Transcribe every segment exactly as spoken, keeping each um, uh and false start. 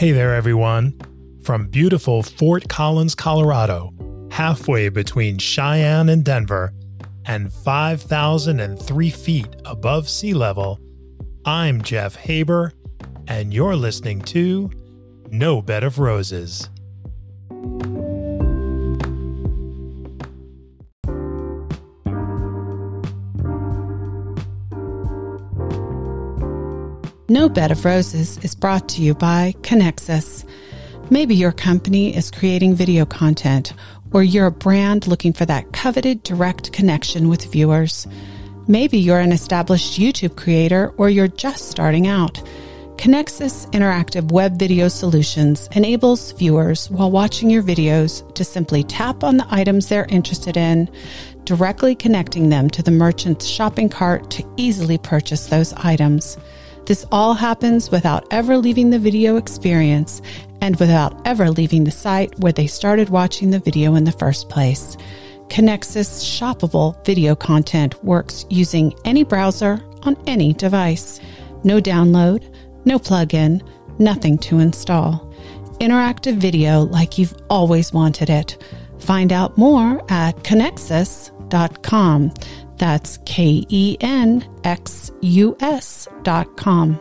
Hey there, everyone. From beautiful Fort Collins, Colorado, halfway between Cheyenne and Denver, and five thousand three feet above sea level, I'm Jeff Haber, and you're listening to No Bed of Roses. No Bed of Roses is brought to you by Conexus. Maybe your company is creating video content, or you're a brand looking for that coveted direct connection with viewers. Maybe you're an established YouTube creator, or you're just starting out. Conexus Interactive Web Video Solutions enables viewers while watching your videos to simply tap on the items they're interested in, directly connecting them to the merchant's shopping cart to easily purchase those items. This all happens without ever leaving the video experience and without ever leaving the site where they started watching the video in the first place. Conexus shoppable video content works using any browser on any device. No download, no plugin, nothing to install. Interactive video like you've always wanted it. Find out more at conexus dot com. That's K-E-N-X-U-S dot com.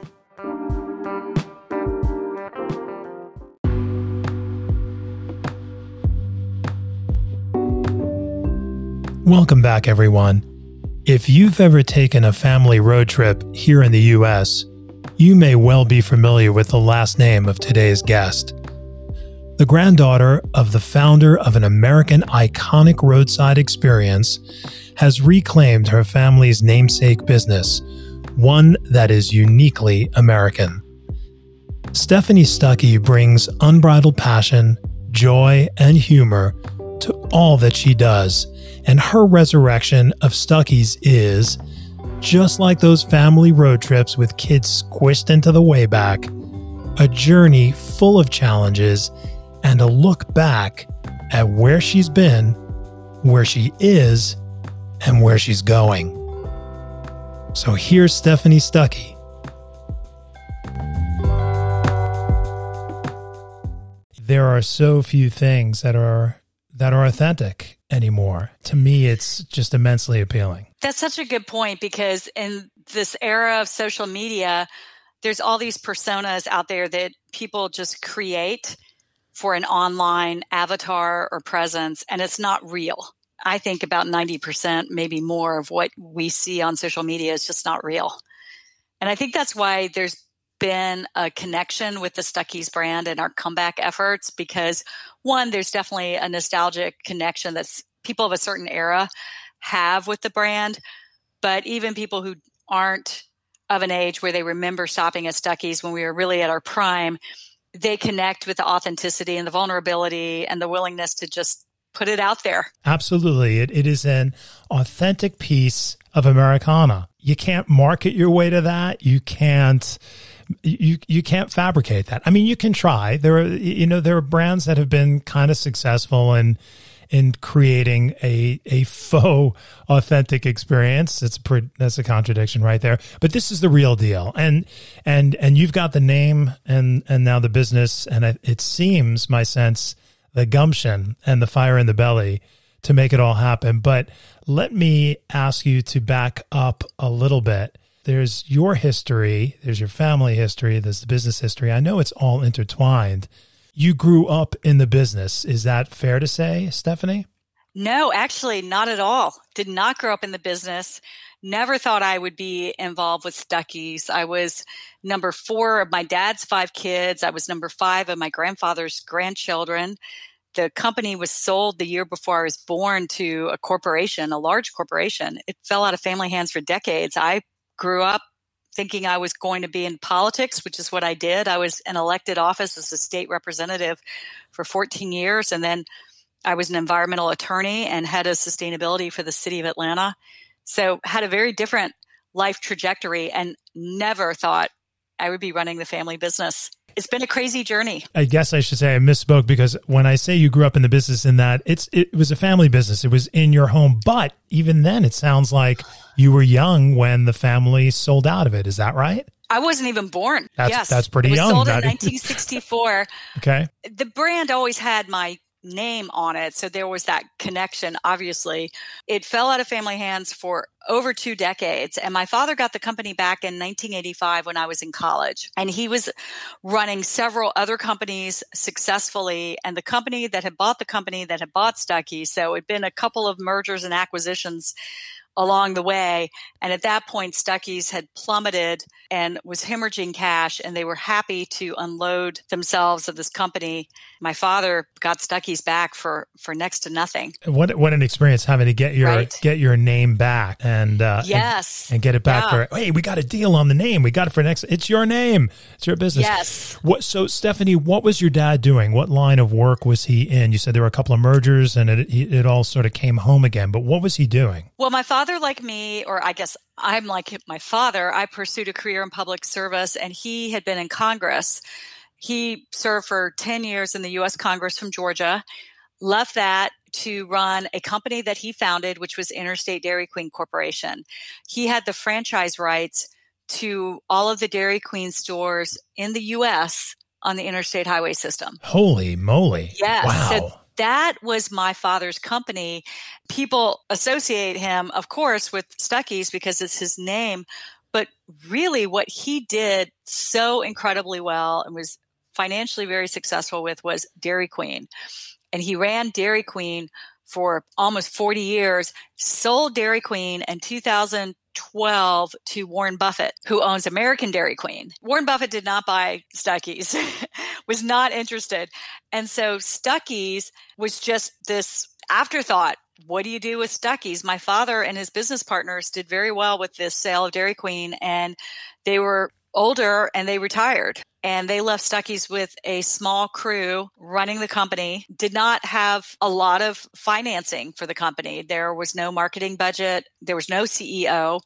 Welcome back, everyone. If you've ever taken a family road trip here in the U S, you may well be familiar with the last name of today's guest. The granddaughter of the founder of an American iconic roadside experience has reclaimed her family's namesake business, one that is uniquely American. Stephanie Stuckey brings unbridled passion, joy, and humor to all that she does, and her resurrection of Stuckey's is, just like those family road trips with kids squished into the way back, a journey full of challenges and a look back at where she's been, where she is, and where she's going. So here's Stephanie Stuckey. There are so few things that are that are authentic anymore. To me, it's just immensely appealing. That's such a good point, because in this era of social media, there's all these personas out there that people just create for an online avatar or presence, and it's not real. I think about ninety percent, maybe more, of what we see on social media is just not real. And I think that's why there's been a connection with the Stuckey's brand and our comeback efforts, because one, there's definitely a nostalgic connection that people of a certain era have with the brand, but even people who aren't of an age where they remember shopping at Stuckey's when we were really at our prime, they connect with the authenticity and the vulnerability and the willingness to just put it out there. Absolutely. It, it is an authentic piece of Americana. You can't market your way to that. You can't, you, you can't fabricate that. I mean, you can try. There are, you know, there are brands that have been kind of successful in, in creating a, a faux authentic experience. It's pretty, that's a contradiction right there, but this is the real deal. And, and, and you've got the name and, and now the business. And it, it seems, my sense, the gumption and the fire in the belly to make it all happen. But let me ask you to back up a little bit. There's your history, there's your family history, there's the business history. I know it's all intertwined. You grew up in the business. Is that fair to say, Stephanie? No, actually not at all. Did not grow up in the business. Never thought I would be involved with Stuckey's. I was number four of my dad's five kids. I was number five of my grandfather's grandchildren. The company was sold the year before I was born to a corporation, a large corporation. It fell out of family hands for decades. I grew up thinking I was going to be in politics, which is what I did. I was in elected office as a state representative for fourteen years. And then I was an environmental attorney and head of sustainability for the city of Atlanta. So had a very different life trajectory and never thought I would be running the family business. It's been a crazy journey. I guess I should say I misspoke, because when I say you grew up in the business, in that it's it was a family business. It was in your home. But even then, it sounds like you were young when the family sold out of it. Is that right? I wasn't even born. That's, yes. That's pretty it was young. Sold in nineteen sixty-four. Okay. The brand always had my name on it. So there was that connection, obviously. It fell out of family hands for over two decades. And my father got the company back in nineteen eighty-five when I was in college. And he was running several other companies successfully. And the company that had bought the company that had bought Stuckey, so it'd been a couple of mergers and acquisitions along the way. And at that point, Stuckey's had plummeted and was hemorrhaging cash, and they were happy to unload themselves of this company. My father got Stuckey's back for, for next to nothing. What what an experience having to get your right. get your name back and uh, yes and, and get it back yeah. for hey, we got a deal on the name. We got it for next. It's your name. It's your business. Yes. What so Stephanie, what was your dad doing? What line of work was he in? You said there were a couple of mergers and it it all sort of came home again. But what was he doing? Well, my father. Like me, or I guess I'm like my father, I pursued a career in public service, and he had been in Congress. He served for ten years in the U S Congress from Georgia, left that to run a company that he founded, which was Interstate Dairy Queen Corporation. He had the franchise rights to all of the Dairy Queen stores in the U S on the interstate highway system. Holy moly. Yes. Wow. So that was my father's company. People associate him, of course, with Stuckey's because it's his name. But really what he did so incredibly well and was financially very successful with was Dairy Queen. And he ran Dairy Queen for almost forty years, sold Dairy Queen in two thousand twelve to Warren Buffett, who owns American Dairy Queen. Warren Buffett did not buy Stuckey's, was not interested. And so Stuckey's was just this afterthought. What do you do with Stuckey's? My father and his business partners did very well with this sale of Dairy Queen, and they were older and they retired. And they left Stuckey's with a small crew running the company, did not have a lot of financing for the company. There was no marketing budget. There was no C E O.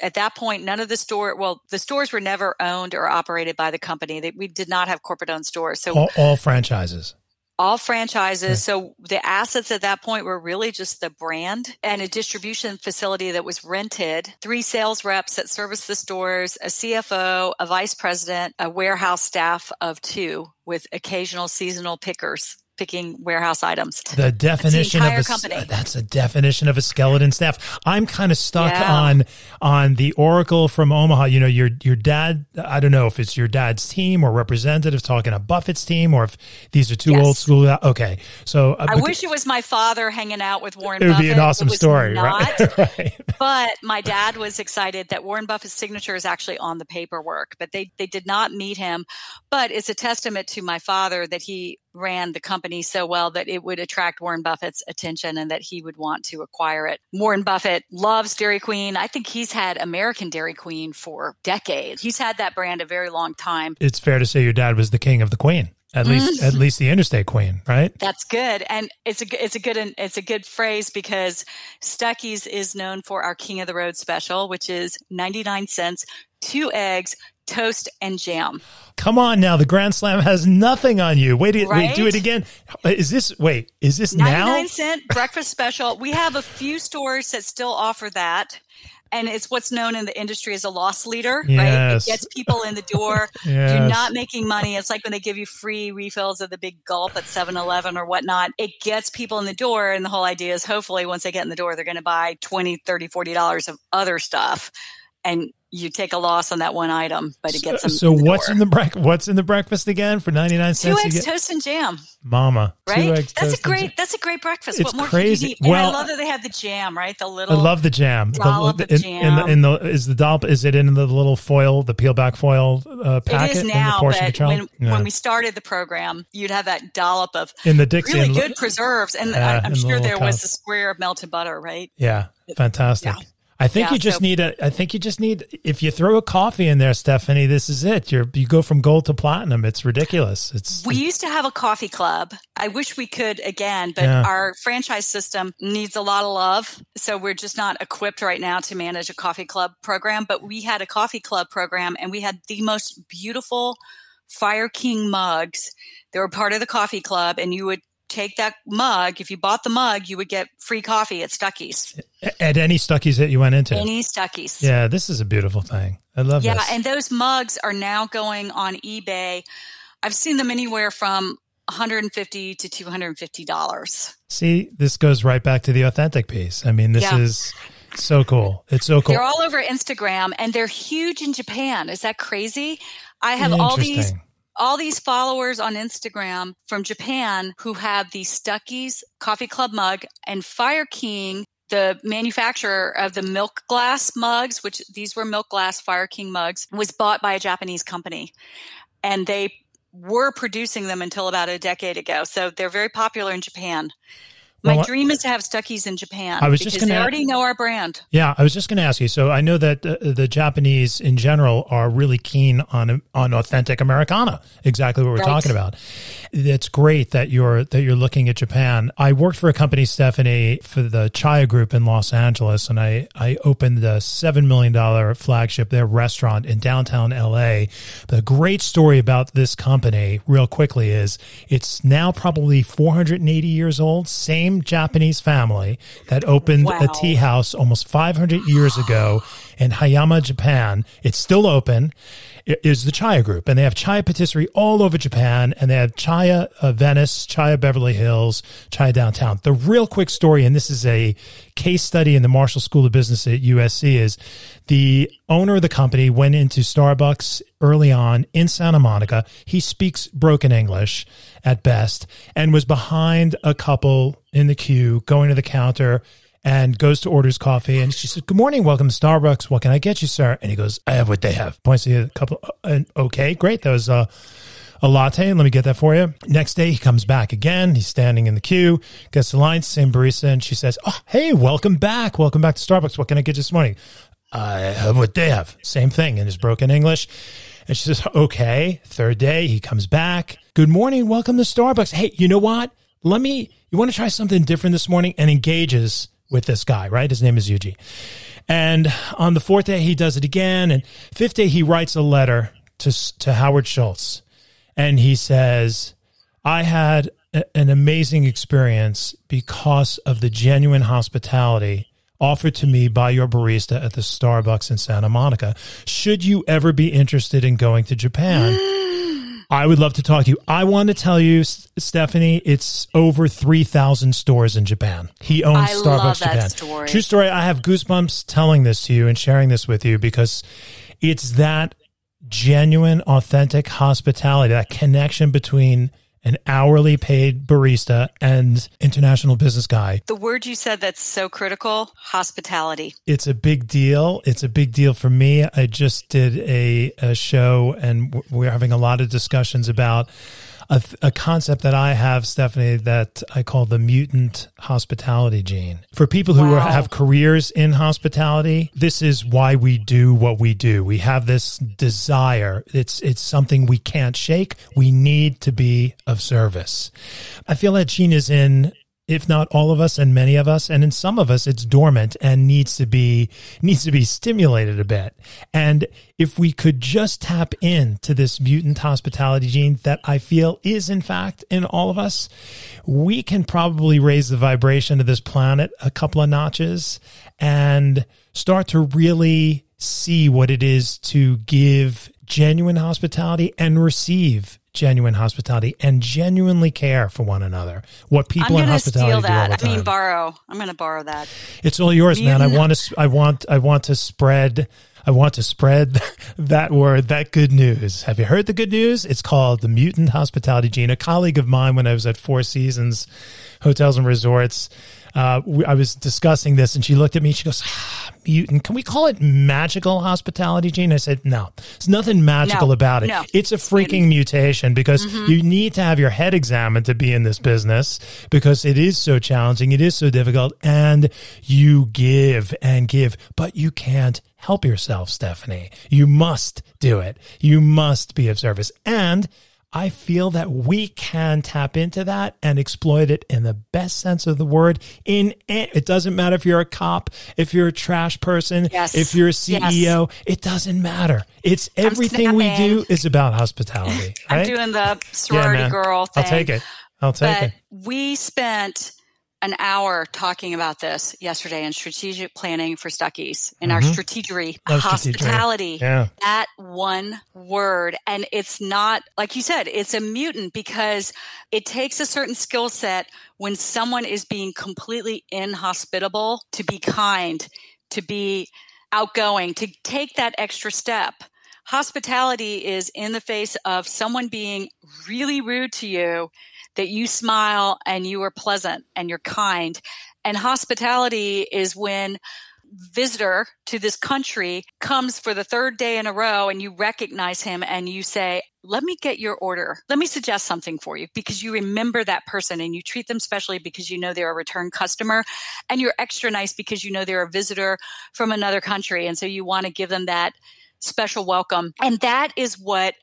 At that point, none of the store, well, the stores were never owned or operated by the company. They, we did not have corporate owned stores. So all, all franchises. All franchises. Yeah. So the assets at that point were really just the brand and a distribution facility that was rented, three sales reps that serviced the stores, a C F O, a vice president, a warehouse staff of two with occasional seasonal pickers picking warehouse items. The definition of a company. That's a definition of a skeleton staff. I'm kind of stuck yeah. on on the Oracle from Omaha. You know, your your dad, I don't know if it's your dad's team or representative talking to Buffett's team or if these are two yes. old school. Okay. So uh, I wish it was my father hanging out with Warren Buffett. It would Buffett. be an awesome story, not, right? right? But my dad was excited that Warren Buffett's signature is actually on the paperwork, but they they did not meet him. But it's a testament to my father that he ran the company so well that it would attract Warren Buffett's attention and that he would want to acquire it. Warren Buffett loves Dairy Queen. I think he's had American Dairy Queen for decades. He's had that brand a very long time. It's fair to say your dad was the king of the Queen. At least, at least the interstate queen, right? That's good, and it's a it's a good it's a good phrase because Stuckey's is known for our King of the Road special, which is ninety-nine cents, two eggs, toast, and jam. Come on, now the Grand Slam has nothing on you. Wait, right? wait, do it again. Is this wait? Is this now? ninety-nine cent breakfast special. We have a few stores that still offer that. And it's what's known in the industry as a loss leader, yes. right? It gets people in the door. yes. You're not making money. It's like when they give you free refills of the big gulp at seven eleven or whatnot. It gets people in the door. And the whole idea is hopefully once they get in the door, they're going to buy twenty, thirty, forty dollars of other stuff. And you take a loss on that one item, but it gets them. So, so in the what's door. in the breakfast? What's in the breakfast again for ninety nine cents? Two eggs, toast, and jam, Mama. Right? Two eggs, that's a great. That's a great breakfast. It's what more crazy. Can you eat? Well, and I love that they have the jam, right? The little. I love the jam. Dollop the, of in, jam. In the, in the, is the dollop? Is it in the little foil, the peel back foil uh, packet? It is now, in the but when, yeah. when we started the program, you'd have that dollop of in the Dixie, really in good preserves, and uh, I'm sure the there cup. was a square of melted butter, right? Yeah, fantastic. Yeah. I think yeah, you just so, need a, I think you just need, if you throw a coffee in there, Stephanie, this is it. You're, you go from gold to platinum. It's ridiculous. It's. We used to have a coffee club. I wish we could again, but yeah. our franchise system needs a lot of love. So we're just not equipped right now to manage a coffee club program, but we had a coffee club program and we had the most beautiful Fire King mugs. They were part of the coffee club and you would take that mug. If you bought the mug, you would get free coffee at Stuckey's. At any Stuckey's that you went into? Any Stuckey's. Yeah, this is a beautiful thing. I love yeah, this. Yeah, and those mugs are now going on eBay. I've seen them anywhere from one hundred fifty dollars to two hundred fifty dollars. See, this goes right back to the authentic piece. I mean, this yeah. is so cool. It's so cool. They're all over Instagram, and they're huge in Japan. Is that crazy? I have all these all these followers on Instagram from Japan who have the Stuckey's Coffee Club mug and Fire King, the manufacturer of the milk glass mugs, which these were milk glass Fire King mugs, was bought by a Japanese company. And they were producing them until about a decade ago. So they're very popular in Japan. My well, dream is to have Stuckey's in Japan I was because just gonna, they already know our brand. Yeah, I was just going to ask you. So I know that uh, the Japanese in general are really keen on on authentic Americana. Exactly what we're right. talking about. It's great that you're that you're looking at Japan. I worked for a company, Stephanie, for the Chaya Group in Los Angeles, and I I opened a seven million dollar flagship their restaurant in downtown L A. The great story about this company, real quickly, is it's now probably four hundred and eighty years old. Same Japanese family that opened wow. a tea house almost five hundred years ago in Hayama, Japan. It's still open. It is the Chaya Group, and they have Chaya Patisserie all over Japan, and they have Chaya uh, Venice, Chaya Beverly Hills, Chaya Downtown. The real quick story, and this is a case study in the Marshall School of Business at U S C, is the owner of the company went into Starbucks early on in Santa Monica. He speaks broken English at best and was behind a couple in the queue going to the counter and goes to order his coffee. And she said, "Good morning, welcome to Starbucks. What can I get you, sir?" And he goes, "I have what they have." Points to a couple. And okay, great. That was a, a latte. And let me get that for you. Next day, he comes back again. He's standing in the queue, gets the line, same barista. And she says, "Oh, hey, welcome back. Welcome back to Starbucks. What can I get you this morning?" "I have what they have." Same thing in his broken English. And she says, "Okay." Third day, he comes back. "Good morning. Welcome to Starbucks. Hey, you know what? Let me, you want to try something different this morning?" And engages with this guy, right? His name is Yuji. And on the fourth day, he does it again. And fifth day, he writes a letter to, to Howard Schultz. And he says, "I had a, an amazing experience because of the genuine hospitality offered to me by your barista at the Starbucks in Santa Monica. Should you ever be interested in going to Japan, I would love to talk to you." I want to tell you, Stephanie, it's over three thousand stores in Japan. He owns I Starbucks love that Japan. Story. True story. I have goosebumps telling this to you and sharing this with you because it's that genuine, authentic hospitality, that connection between an hourly paid barista and international business guy. The word you said that's so critical, hospitality. It's a big deal. It's a big deal for me. I just did a, a show and we're having a lot of discussions about a, a concept that I have, Stephanie, that I call the mutant hospitality gene. For people who wow. are, have careers in hospitality, this is why we do what we do. We have this desire. It's it's something we can't shake. We need to be of service. I feel that gene is in, if not all of us, and many of us, and in some of us, it's dormant and needs to be needs to be stimulated a bit. And if we could just tap into this mutant hospitality gene that I feel is, in fact, in all of us, we can probably raise the vibration of this planet a couple of notches and start to really see what it is to give genuine hospitality and receive genuine hospitality and genuinely care for one another. What people in hospitality steal that. do all the time. I mean, borrow. I'm going to borrow that. It's all yours, man. I want to. I want. I want to spread. I want to spread that word, that good news. Have you heard the good news? It's called the mutant hospitality gene. A colleague of mine, when I was at Four Seasons Hotels and Resorts, uh, we, I was discussing this, and she looked at me. She goes, ah, "Mutant? Can we call it magical hospitality gene?" I said, "No, there's nothing magical no, about it. No. It's a freaking it mutation because mm-hmm. you need to have your head examined to be in this business because it is so challenging, it is so difficult, and you give and give, but you can't." Help yourself, Stephanie. You must do it. You must be of service. And I feel that we can tap into that and exploit it in the best sense of the word. In It doesn't matter if you're a cop, if you're a trash person, yes. if you're a C E O. Yes. It doesn't matter. It's everything we do is about hospitality. Right? I'm doing the sorority yeah, girl thing. I'll take it. I'll take but it. We spent an hour talking about this yesterday in strategic planning for Stuckey's in mm-hmm. our strategery, Love hospitality, strategery. Yeah. That one word. And it's not, like you said, it's a mutant because it takes a certain skill set when someone is being completely inhospitable to be kind, to be outgoing, to take that extra step. Hospitality is in the face of someone being really rude to you, that you smile and you are pleasant and you're kind. And hospitality is when visitor to this country comes for the third day in a row and you recognize him and you say, let me get your order. Let me suggest something for you, because you remember that person and you treat them specially because you know they're a return customer, and you're extra nice because you know they're a visitor from another country. And so you want to give them that special welcome. And that is what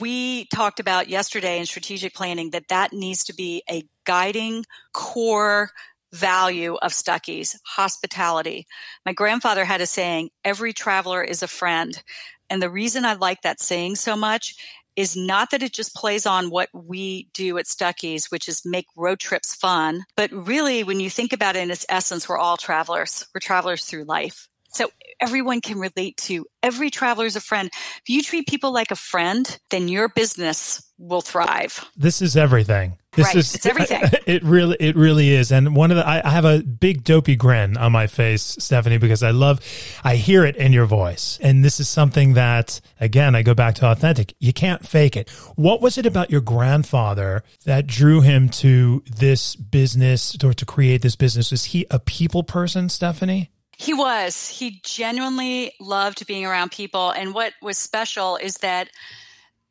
we talked about yesterday in strategic planning, that that needs to be a guiding core value of Stuckey's, hospitality. My grandfather had a saying, every traveler is a friend. And the reason I like that saying so much is not that it just plays on what we do at Stuckey's, which is make road trips fun. But really, when you think about it in its essence, we're all travelers. We're travelers through life. So everyone can relate to, every traveler is a friend. If you treat people like a friend, then your business will thrive. This is everything. This right. is, it's everything. It really, it really is. And one of the, I, I have a big dopey grin on my face, Stephanie, because I love, I hear it in your voice. And this is something that, again, I go back to authentic. You can't fake it. What was it about your grandfather that drew him to this business, or to create this business? Was he a people person, Stephanie? He was. He genuinely loved being around people. And what was special is that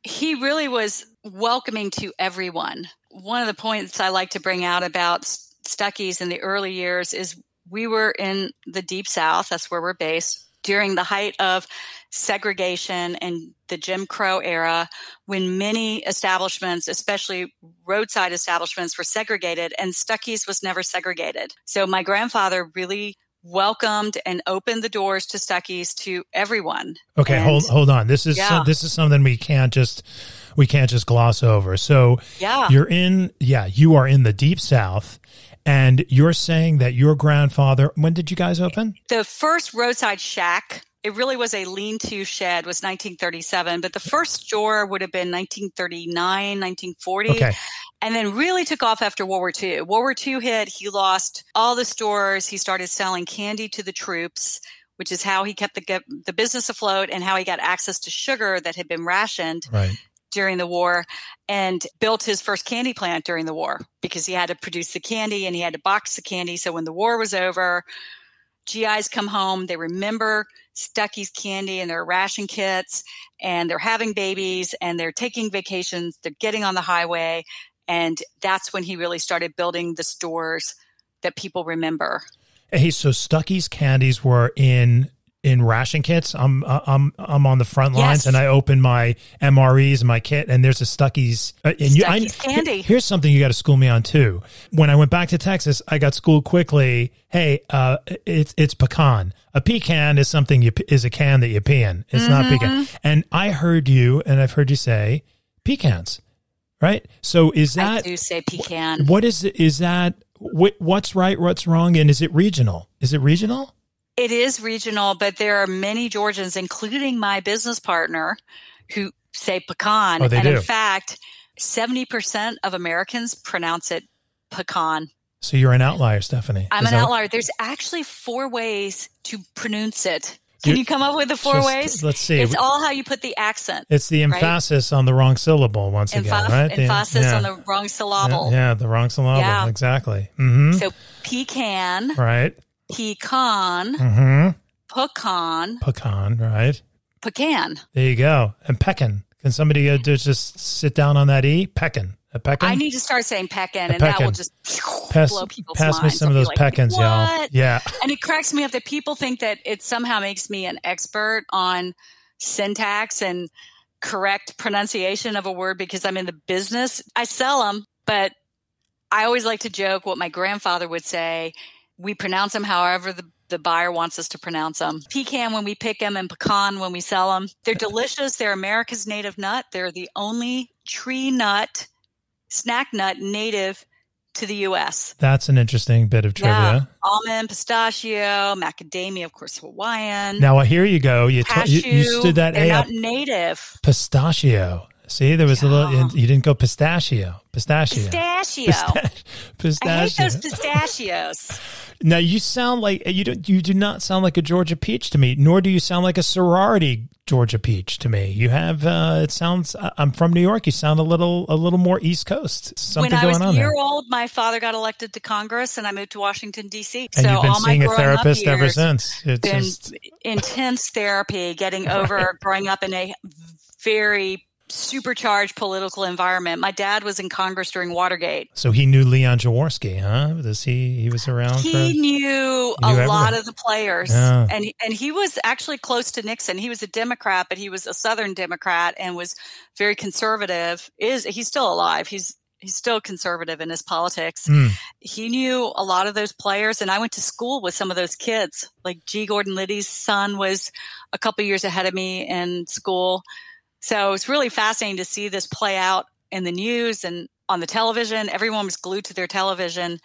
he really was welcoming to everyone. One of the points I like to bring out about Stuckey's in the early years is we were in the Deep South, that's where we're based, during the height of segregation and the Jim Crow era, when many establishments, especially roadside establishments, were segregated, and Stuckey's was never segregated. So my grandfather really welcomed and opened the doors to Stuckey's to everyone. Okay, and, hold hold on. This is yeah. some, this is something we can't just we can't just gloss over. So yeah. you're in yeah, you are in the Deep South, and you're saying that your grandfather, when did you guys open? The first roadside shack, it really was a lean-to shed, was nineteen thirty-seven, but the first store would have been nineteen thirty-nine, nineteen forty. Okay. And then really took off after World War Two. World War Two hit. He lost all the stores. He started selling candy to the troops, which is how he kept the the business afloat and how he got access to sugar that had been rationed right. during the war, and built his first candy plant during the war because he had to produce the candy and he had to box the candy. So when the war was over, G Is come home. They remember Stuckey's candy and their ration kits, and they're having babies and they're taking vacations. They're getting on the highway. And that's when he really started building the stores that people remember. Hey, so Stuckey's candies were in in ration kits. I'm I'm I'm on the front lines, yes. and I open my M R Es and my kit, and there's a Stuckey's. Uh, and Stuckey's you, I, candy. Here's something you got to school me on too. When I went back to Texas, I got schooled quickly. Hey, uh, it's it's pecan. A pecan is something you is a can that you pee in. It's mm-hmm. not pecan. And I heard you, and I've heard you say pecans. Right. So is that, I do say pecan. What is, is that, what, what's right, what's wrong? And is it regional? Is it regional? It is regional, but there are many Georgians, including my business partner, who say pecan. Oh, they and do. In fact, seventy percent of Americans pronounce it pecan. So you're an outlier, Stephanie. I'm is an outlier. What? There's actually four ways to pronounce it. Can you come up with the four Just, ways? Let's see. It's all how you put the accent. It's the emphasis right? on the wrong syllable once Emph- again, right? The, emphasis yeah. on the wrong syllable. Yeah, yeah the wrong syllable. Yeah. Exactly. Mm-hmm. So pecan. Right. Pecan. Mm-hmm. Pecan. Pecan, right. Pecan. There you go. And pecan. Can somebody uh, just sit down on that E? Pecan. A pecan? I need to start saying pecan, and that will just pass, blow people's pass minds. Pass me some I'll of those like, pecans, y'all. Yeah. And it cracks me up that people think that it somehow makes me an expert on syntax and correct pronunciation of a word because I'm in the business. I sell them, but I always like to joke what my grandfather would say. We pronounce them however the the buyer wants us to pronounce them. Pecan when we pick them and pecan when we sell them. They're delicious. They're America's native nut. They're the only tree nut snack nut native to the U S. That's an interesting bit of trivia. Yeah. Almond, pistachio, macadamia, of course, Hawaiian. Now, here you go. You, Cashew, t- you, you stood that A up. Not native. Pistachio. See, there was yeah. a little, you didn't go pistachio. Pistachio. Pistachio. Pistach- pistachio. I hate those pistachios. Now, you sound like, you do, you do not sound like a Georgia peach to me, nor do you sound like a sorority Georgia peach to me. You have, uh, it sounds, I'm from New York. You sound a little, a little more East Coast. Something going on there. When I was a year old, my father got elected to Congress and I moved to Washington, D C. And so you've been all seeing my a therapist ever since. It's been just... intense therapy, getting over right. growing up in a very supercharged political environment. My dad was in Congress during Watergate. So he knew Leon Jaworski, huh? Was he, he was around? He, for, knew, he knew a everyone. lot of the players. Yeah. And, and he was actually close to Nixon. He was a Democrat, but he was a Southern Democrat and was very conservative. Is he's still alive. He's He's still conservative in his politics. Mm. He knew a lot of those players, and I went to school with some of those kids. Like G. Gordon Liddy's son was a couple years ahead of me in school. So it's really fascinating to see this play out in the news and on the television. Everyone was glued to their television.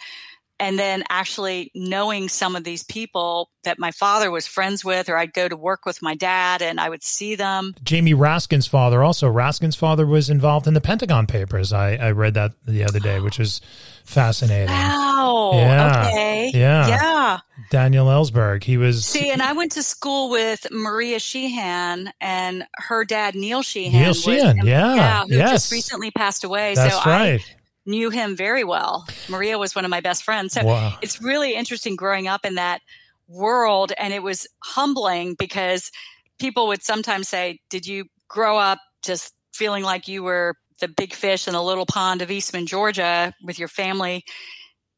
And then actually knowing some of these people that my father was friends with, or I'd go to work with my dad and I would see them. Jamie Raskin's father also. Raskin's father was involved in the Pentagon Papers. I, I read that the other day, which was fascinating. Wow. Yeah. Okay. Yeah. Yeah. Daniel Ellsberg. He was. See, and I went to school with Maria Sheehan and her dad, Neil Sheehan. Neil Sheehan. Was, yeah. yeah. Who yes. just recently passed away. That's so right. I, knew him very well. Maria was one of my best friends. So wow. It's really interesting growing up in that world. And it was humbling because people would sometimes say, did you grow up just feeling like you were the big fish in a little pond of Eastman, Georgia with your family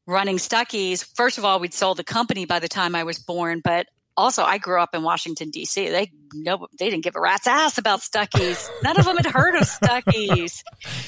running Stuckey's? First of all, we'd sold the company by the time I was born, but also, I grew up in Washington, D C. They no, they didn't give a rat's ass about Stuckey's. None of them had heard of Stuckey's.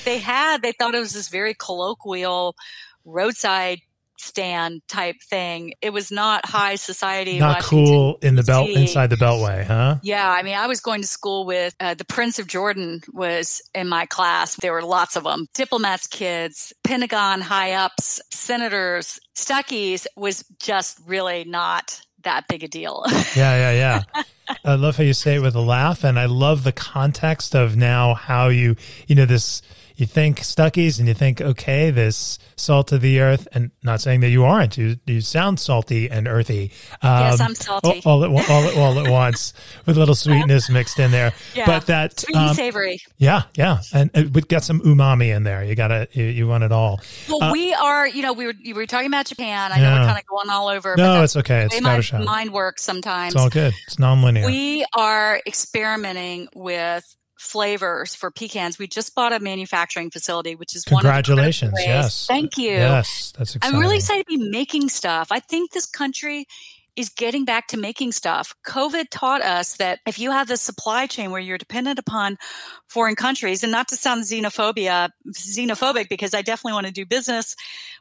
They had. They thought it was this very colloquial roadside stand type thing. It was not high society. Not Washington, cool in the belt, inside the beltway, huh? Yeah. I mean, I was going to school with uh, the Prince of Jordan was in my class. There were lots of them. Diplomats' kids, Pentagon high ups, senators. Stuckey's was just really not that big a deal. yeah, yeah, yeah. I love how you say it with a laugh. And I love the context of now how you, you know, this, you think Stuckey's and you think, okay, this salt of the earth, and not saying that you aren't, you you sound salty and earthy. Um, yes, I'm salty. All, all, at, all, at, all at once with a little sweetness mixed in there. Yeah. But that- Sweet and um, savory. Yeah, yeah. And we've got some umami in there. You got to, you, you want it all. Well, uh, we are, you know, we were, you were talking about Japan. I know yeah. we're kind of going all over. No, but it's okay. It's not a shot. My mind works sometimes. It's all good. It's nonlinear. We are experimenting with flavors for pecans. We just bought a manufacturing facility, which is congratulations. One of the yes. Thank you. Yes, that's exciting. I'm really excited to be making stuff. I think this country is getting back to making stuff. COVID taught us that if you have this supply chain where you're dependent upon foreign countries, and not to sound xenophobia, xenophobic, because I definitely want to do business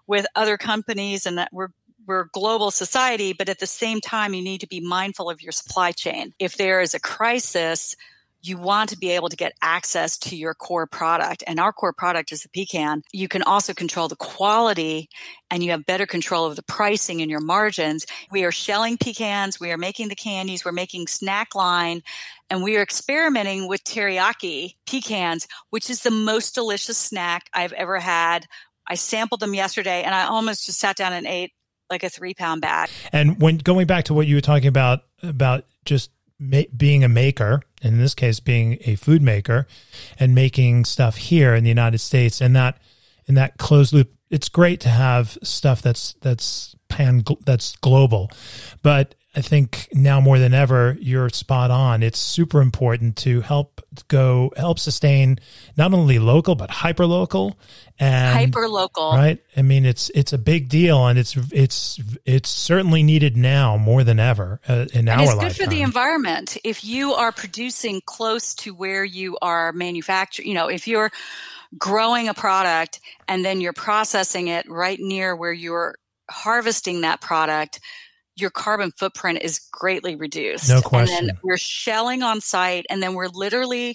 with other companies and that we're We're a global society, but at the same time, you need to be mindful of your supply chain. If there is a crisis, you want to be able to get access to your core product. And our core product is the pecan. You can also control the quality and you have better control of the pricing and your margins. We are shelling pecans. We are making the candies. We're making snack line. And we are experimenting with teriyaki pecans, which is the most delicious snack I've ever had. I sampled them yesterday and I almost just sat down and ate like a three pound bag. And when going back to what you were talking about, about just ma- being a maker, and in this case, being a food maker and making stuff here in the United States, and that, in that closed loop, it's great to have stuff that's, that's pan, that's global. But I think now more than ever, you're spot on. It's super important to help go, help sustain not only local, but hyper local and hyper local. Right. I mean, it's, it's a big deal and it's, it's, it's certainly needed now more than ever uh, in and our lifetime. It's good for the environment. If you are producing close to where you are manufacturing, you know, if you're growing a product and then you're processing it right near where you're harvesting that product, your carbon footprint is greatly reduced. No question. And then we're shelling on site, and then we're literally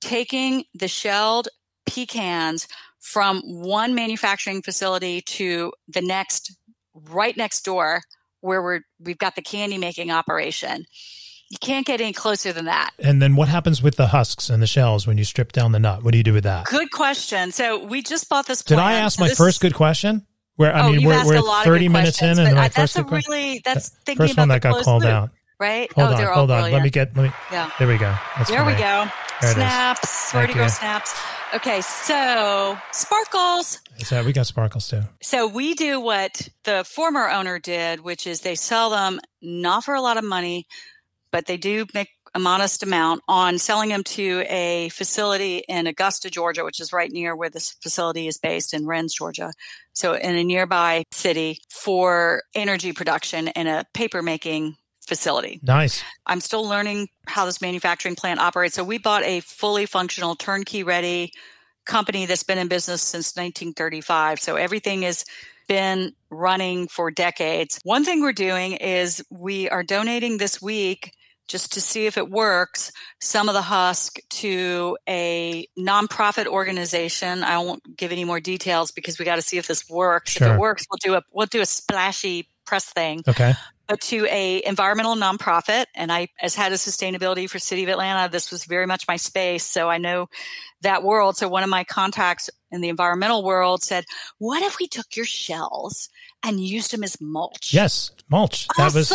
taking the shelled pecans from one manufacturing facility to the next, right next door, where we're, we've got the candy making operation. You can't get any closer than that. And then what happens with the husks and the shells when you strip down the nut? What do you do with that? Good question. So we just bought this plant. Did I ask so my first good question? Where I oh, mean, we're, we're thirty minutes in, and my first good question. Really, that's thinking first about one that got called loop, out. Right? Hold oh, on, hold on. Let me get. Let me. Yeah. There we go. That's there funny. we go. There snaps. Where do you go? Snaps. Okay, so sparkles. So we got sparkles too. So we do what the former owner did, which is they sell them not for a lot of money, but they do make a modest amount on selling them to a facility in Augusta, Georgia, which is right near where this facility is based in Rennes, Georgia. So in a nearby city for energy production and a paper making facility. Nice. I'm still learning how this manufacturing plant operates. So we bought a fully functional turnkey ready company that's been in business since nineteen thirty-five. So everything is been running for decades. One thing we're doing is we are donating this week, just to see if it works, some of the husk to a nonprofit organization. I won't give any more details because we got to see if this works. Sure. If it works, we'll do a we'll do a splashy press thing. Okay. But to a environmental nonprofit, and I as head of sustainability for City of Atlanta, this was very much my space, so I know that world. So one of my contacts in the environmental world said, "What if we took your shells and used them as mulch?" Yes, mulch. Awesome. That was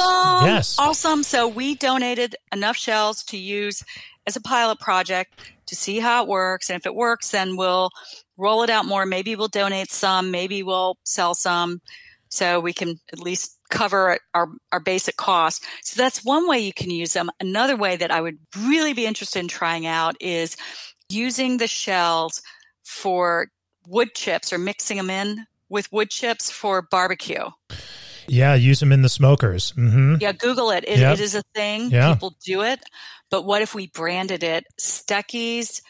yes, awesome. So we donated enough shells to use as a pilot project to see how it works, and if it works, then we'll roll it out more. Maybe we'll donate some. Maybe we'll sell some, so we can at least cover our, our basic costs. So that's one way you can use them. Another way that I would really be interested in trying out is using the shells for wood chips or mixing them in with wood chips for barbecue. Yeah, use them in the smokers. Mm-hmm. Yeah, Google it. It, yep. it is a thing. Yeah. People do it. But what if we branded it Stuckey's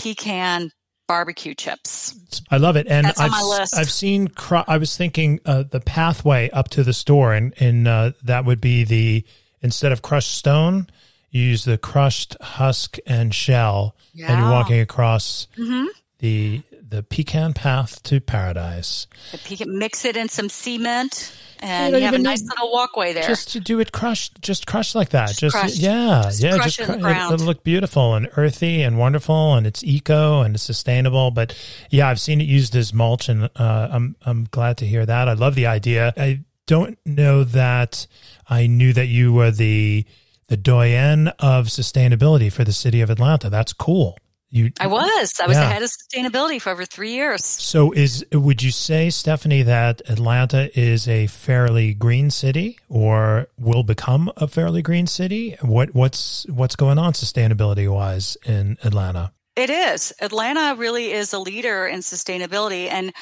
Pecan Barbecue Chips? I love it. And That's I've, on my list. I've seen, cro- I was thinking uh, the pathway up to the store, and, and uh, that would be the, instead of crushed stone, you use the crushed husk and shell, yeah. and you're walking across mm-hmm. the the pecan path to paradise. The pecan, mix it in some cement, and you have a nice need, little walkway there. Just to do it crushed, just crushed like that. Just, just yeah, just yeah, just cr- it, it'll look beautiful and earthy and wonderful, and it's eco and it's sustainable. But yeah, I've seen it used as mulch, and uh, I'm I'm glad to hear that. I love the idea. I don't know that I knew that you were the the doyen of sustainability for the city of Atlanta. That's cool. You, I was. I was yeah. the head of sustainability for over three years. So is would you say, Stephanie, that Atlanta is a fairly green city or will become a fairly green city? What what's what's going on sustainability-wise in Atlanta? It is. Atlanta really is a leader in sustainability and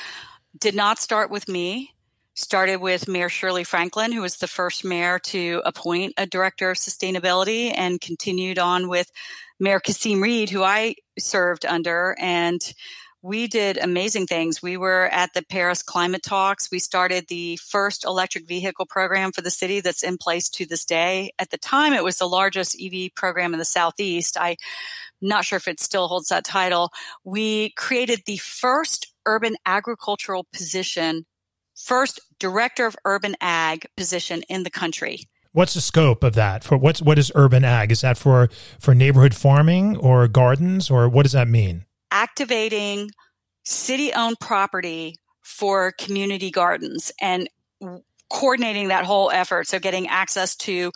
did not start with me. Started with Mayor Shirley Franklin, who was the first mayor to appoint a director of sustainability, and continued on with Mayor Kasim Reed, who I served under, and we did amazing things. We were at the Paris Climate Talks. We started the first electric vehicle program for the city that's in place to this day. At the time, it was the largest E V program in the Southeast. I'm not sure if it still holds that title. We created the first urban agricultural position, first director of urban ag position in the country. What's the scope of that? For what's what is urban ag? Is that for, for neighborhood farming or gardens, or what does that mean? Activating city-owned property for community gardens and coordinating that whole effort. So getting access to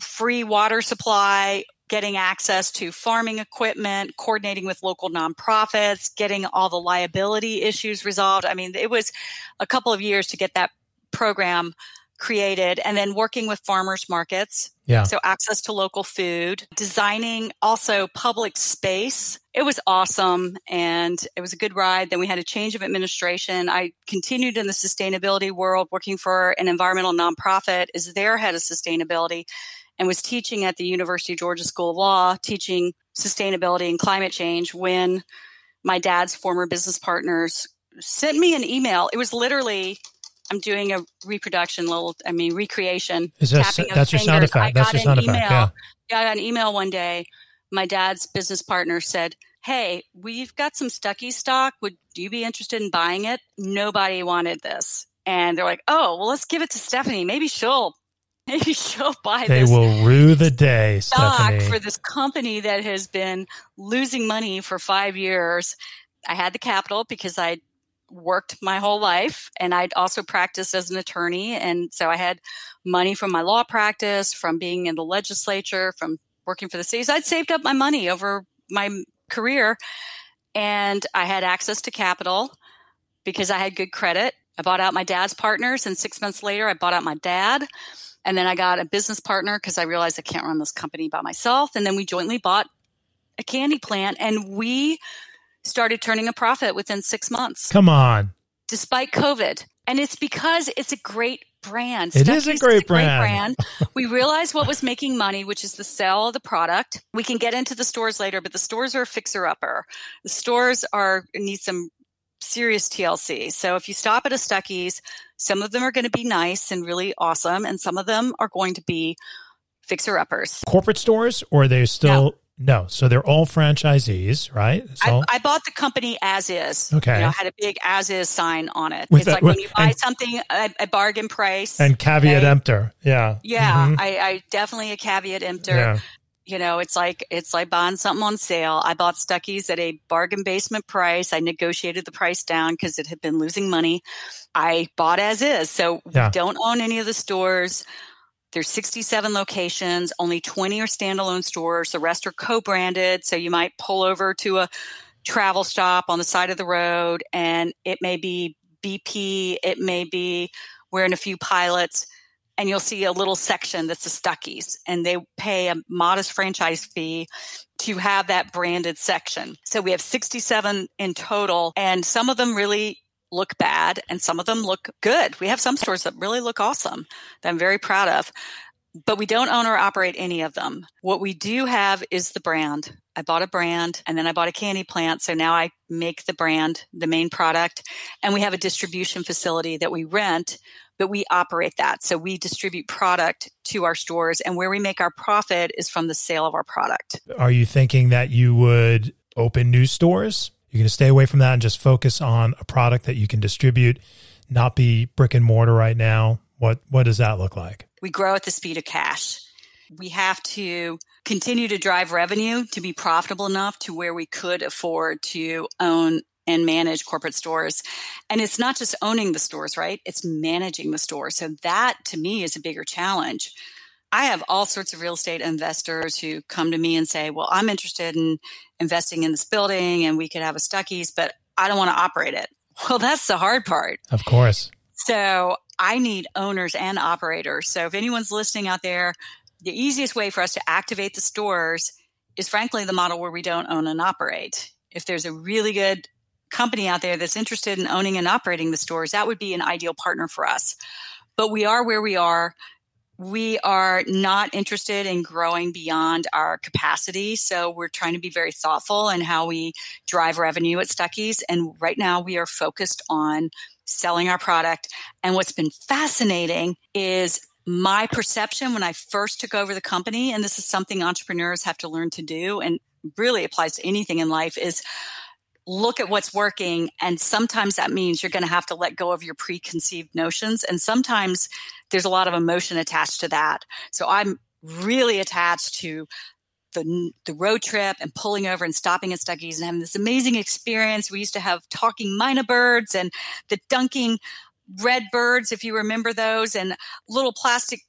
free water supply, getting access to farming equipment, coordinating with local nonprofits, getting all the liability issues resolved. I mean, it was a couple of years to get that program created, and then working with farmers markets. Yeah. So access to local food, designing also public space. It was awesome. And it was a good ride. Then we had a change of administration. I continued in the sustainability world, working for an environmental nonprofit as their head of sustainability, and was teaching at the University of Georgia School of Law, teaching sustainability and climate change, when my dad's former business partners sent me an email. It was literally, I'm doing a reproduction, little, I mean, recreation. Is that, tapping that's your fingers. sound effect. I that's got your sound an effect. Email, yeah. yeah, I got an email one day. My dad's business partner said, hey, we've got some Stuckey's stock. Would you be interested in buying it? Nobody wanted this. And they're like, oh, well, let's give it to Stephanie. Maybe she'll maybe she'll buy they this. They will rue the day, stock Stephanie. For this company that has been losing money for five years. I had the capital because I worked my whole life, and I'd also practiced as an attorney. And so I had money from my law practice, from being in the legislature, from working for the city. So I'd saved up my money over my career, and I had access to capital because I had good credit. I bought out my dad's partners, and six months later, I bought out my dad. And then I got a business partner because I realized I can't run this company by myself. And then we jointly bought a candy plant, and we started turning a profit within six months. Come on. Despite COVID. And it's because it's a great brand. It is a great brand. We realized what was making money, which is the sale of the product. We can get into the stores later, but the stores are a fixer-upper. The stores are need some serious T L C. So if you stop at a Stuckey's, some of them are going to be nice and really awesome, and some of them are going to be fixer-uppers. Corporate stores, or are they still... No. No. So they're all franchisees, right? I, I bought the company as is. Okay. You know, I had a big as is sign on it. With it's that, like with, when you buy and, something at a bargain price. And caveat okay? emptor. Yeah. Yeah. Mm-hmm. I, I definitely a caveat emptor. Yeah. You know, it's like, it's like buying something on sale. I bought Stuckey's at a bargain basement price. I negotiated the price down because it had been losing money. I bought as is. So yeah. We don't own any of the stores. There's sixty-seven locations, only twenty are standalone stores. The rest are co-branded. So you might pull over to a travel stop on the side of the road, and it may be B P. It may be we're in a few pilots, and you'll see a little section that's a Stuckey's, and they pay a modest franchise fee to have that branded section. So we have sixty-seven in total, and some of them really look bad and some of them look good. We have some stores that really look awesome that I'm very proud of, but we don't own or operate any of them. What we do have is the brand. I bought a brand, and then I bought a candy plant. So now I make the brand, the main product, and we have a distribution facility that we rent, but we operate that. So we distribute product to our stores, and where we make our profit is from the sale of our product. Are you thinking that you would open new stores? You're going to stay away from that and just focus on a product that you can distribute, not be brick and mortar right now. What what does that look like? We grow at the speed of cash. We have to continue to drive revenue to be profitable enough to where we could afford to own and manage corporate stores. And it's not just owning the stores, right? It's managing the stores. So that, to me, is a bigger challenge. I have all sorts of real estate investors who come to me and say, well, I'm interested in investing in this building and we could have a Stuckey's, but I don't want to operate it. Well, that's the hard part. Of course. So I need owners and operators. So if anyone's listening out there, the easiest way for us to activate the stores is frankly the model where we don't own and operate. If there's a really good company out there that's interested in owning and operating the stores, that would be an ideal partner for us. But we are where we are. We are not interested in growing beyond our capacity, so we're trying to be very thoughtful in how we drive revenue at Stuckey's, and right now we are focused on selling our product. And what's been fascinating is my perception when I first took over the company, and this is something entrepreneurs have to learn to do and really applies to anything in life, is look at what's working. And sometimes that means you're going to have to let go of your preconceived notions. And sometimes there's a lot of emotion attached to that. So I'm really attached to the, the road trip and pulling over and stopping at Stuckey's and having this amazing experience. We used to have talking minor birds and the dunking red birds, if you remember those, and little plastic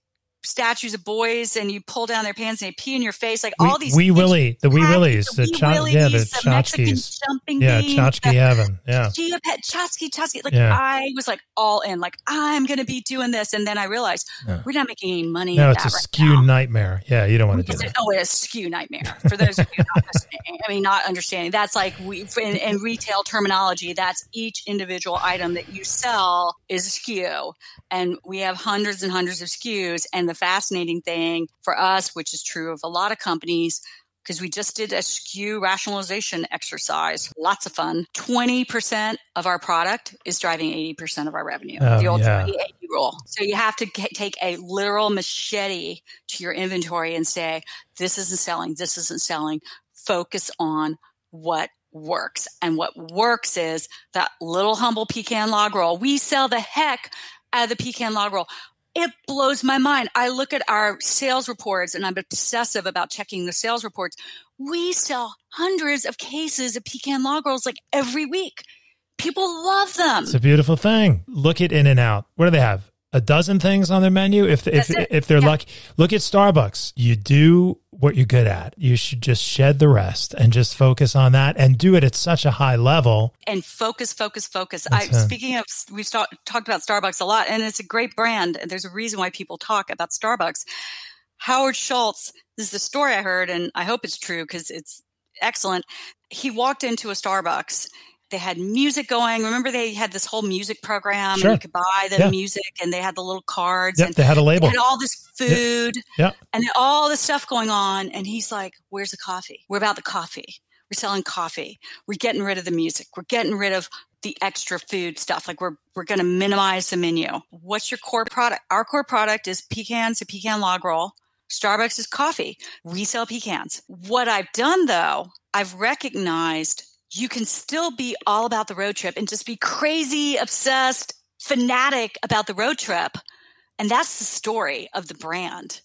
statues of boys, and you pull down their pants and they pee in your face, like we, all these wee willie, the wee willies, the wee willies, yeah, the, the Mexican jumping yeah, beans, tchotchke heaven, yeah, tchotchke, tchotchke. Like yeah. I was like all in, like I'm going to be doing this, and then I realized yeah. we're not making any money. No, it's that a right skew now. Nightmare. Yeah, you don't want to do that. Oh, it's a skew nightmare for those of you not listening. I mean, not understanding. That's like we in, in retail terminology. That's each individual item that you sell is a skew, and we have hundreds and hundreds of skews. And the fascinating thing for us, which is true of a lot of companies, because we just did a S K U rationalization exercise, lots of fun. twenty percent of our product is driving eighty percent of our revenue, oh, the old yeah. twenty eighty rule. So you have to get, take a literal machete to your inventory and say, this isn't selling, this isn't selling. Focus on what works. And what works is that little humble pecan log roll. We sell the heck out of the pecan log roll. It blows my mind. I look at our sales reports, and I'm obsessive about checking the sales reports. We sell hundreds of cases of pecan log rolls like every week. People love them. It's a beautiful thing. Look at In-N-Out. What do they have? A dozen things on their menu if if, if they're yeah. lucky. Look at Starbucks. You do what you're good at. You should just shed the rest and just focus on that and do it at such a high level. And focus, focus, focus. I, speaking of, we've talk, talked about Starbucks a lot, and it's a great brand. And there's a reason why people talk about Starbucks. Howard Schultz, this is the story I heard, and I hope it's true because it's excellent. He walked into a Starbucks. They had music going. Remember, they had this whole music program, sure. and you could buy the yeah. music, and they had the little cards. Yep, and they had a label. They had all this food yep. Yep. and all this stuff going on. And he's like, where's the coffee? We're about the coffee. We're selling coffee. We're getting rid of the music. We're getting rid of the extra food stuff. Like we're we're going to minimize the menu. What's your core product? Our core product is pecans, a pecan log roll. Starbucks is coffee. We sell pecans. What I've done, though, I've recognized you can still be all about the road trip and just be crazy, obsessed, fanatic about the road trip. And that's the story of the brand.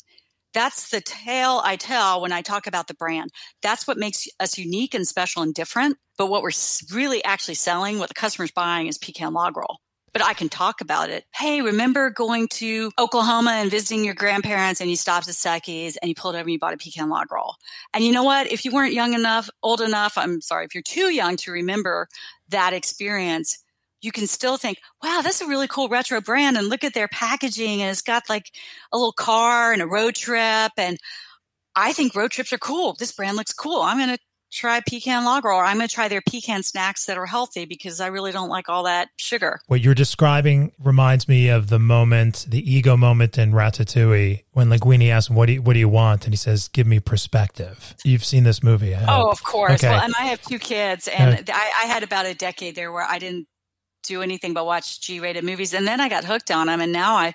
That's the tale I tell when I talk about the brand. That's what makes us unique and special and different. But what we're really actually selling, what the customer's buying, is pecan log roll. But I can talk about it. Hey, remember going to Oklahoma and visiting your grandparents, and you stopped at Stuckey's and you pulled over and you bought a pecan log roll. And you know what? If you weren't young enough, old enough, I'm sorry, if you're too young to remember that experience, you can still think, wow, that's a really cool retro brand. And look at their packaging. And it's got like a little car and a road trip. And I think road trips are cool. This brand looks cool. I'm going to try pecan log roll, or I'm going to try their pecan snacks that are healthy because I really don't like all that sugar. What you're describing reminds me of the moment, the ego moment in Ratatouille, when Linguini asks him, what do you, what do you want? And he says, give me perspective. You've seen this movie. Oh, of course. Okay. Well, and I have two kids, and I, I had about a decade there where I didn't do anything but watch G-rated movies, and then I got hooked on them, and now I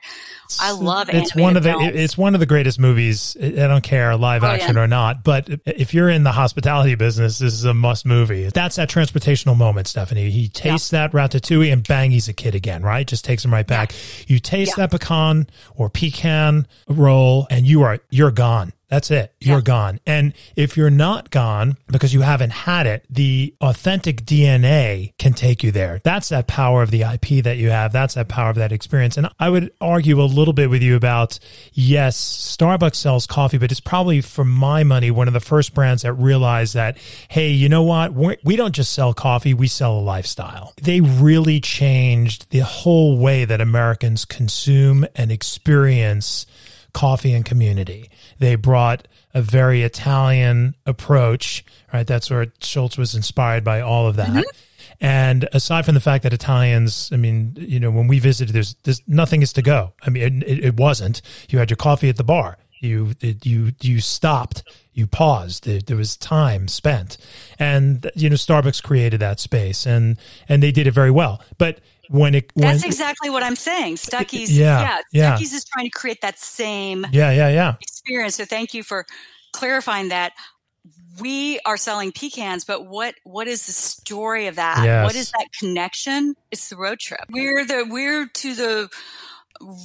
I love it's one of the films. It's one of the greatest movies. I don't care live oh, action yeah. or not, but if you're in the hospitality business, this is a must movie. That's that transportational moment, Stephanie. He tastes yeah. that Ratatouille and bang, he's a kid again, right? Just takes him right back. Yeah. You taste yeah. that pecan or pecan roll and you are you're gone. That's it. You're yeah. gone. And if you're not gone because you haven't had it, the authentic D N A can take you there. That's that power of the I P that you have. That's that power of that experience. And I would argue a little bit with you about, yes, Starbucks sells coffee, but it's probably, for my money, one of the first brands that realized that, hey, you know what? We're, we don't just sell coffee. We sell a lifestyle. They really changed the whole way that Americans consume and experience coffee and community. They brought a very Italian approach, right? That's where Schultz was inspired by all of that. Mm-hmm. And aside from the fact that Italians, I mean, you know, when we visited, there's, there's nothing is to go. I mean, it, it wasn't. You had your coffee at the bar. You it, you you stopped. You paused. There, there was time spent, and you know, Starbucks created that space, and and they did it very well. But When it, when, That's exactly what I'm saying. Stuckey's, yeah, yeah, Stuckey's yeah. is trying to create that same yeah, yeah, yeah. experience. So thank you for clarifying that. We are selling pecans, but what what is the story of that? Yes. What is that connection? It's the road trip. We're the we're to the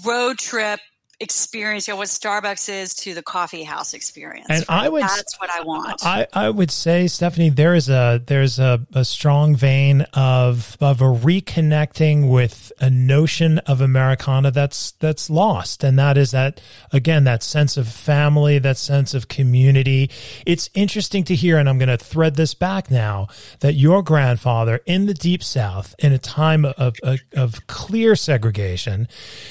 road trip experience, you know, what Starbucks is to the coffee house experience. And right? I would, that's what I want. I, I would say, Stephanie, there is a there's a, a strong vein of of a reconnecting with a notion of Americana that's that's lost. And that is that, again, that sense of family, that sense of community. It's interesting to hear, and I'm going to thread this back now, that your grandfather in the Deep South, in a time of of, of clear segregation,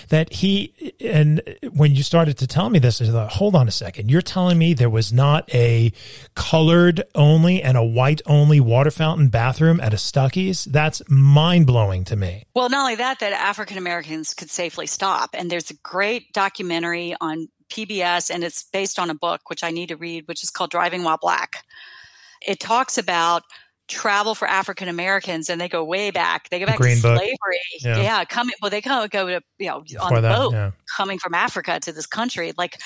that he and when you started to tell me this, I thought, hold on a second. You're telling me there was not a colored only and a white only water fountain bathroom at a Stuckey's? That's mind-blowing to me. Well, not only that, that African-Americans could safely stop. And there's a great documentary on P B S, and it's based on a book, which I need to read, which is called Driving While Black. It talks about travel for African Americans, and they go way back. They go back Green to Book. slavery. Yeah. yeah, coming. Well, they go go to you know Before on the that, boat yeah. coming from Africa to this country. Like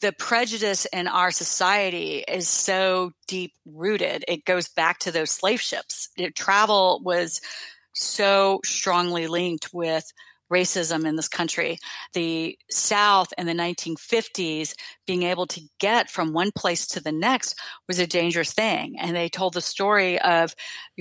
the prejudice in our society is so deep rooted. It goes back to those slave ships. It, travel was so strongly linked with racism in this country. The South in the nineteen fifties, being able to get from one place to the next was a dangerous thing. And they told the story of,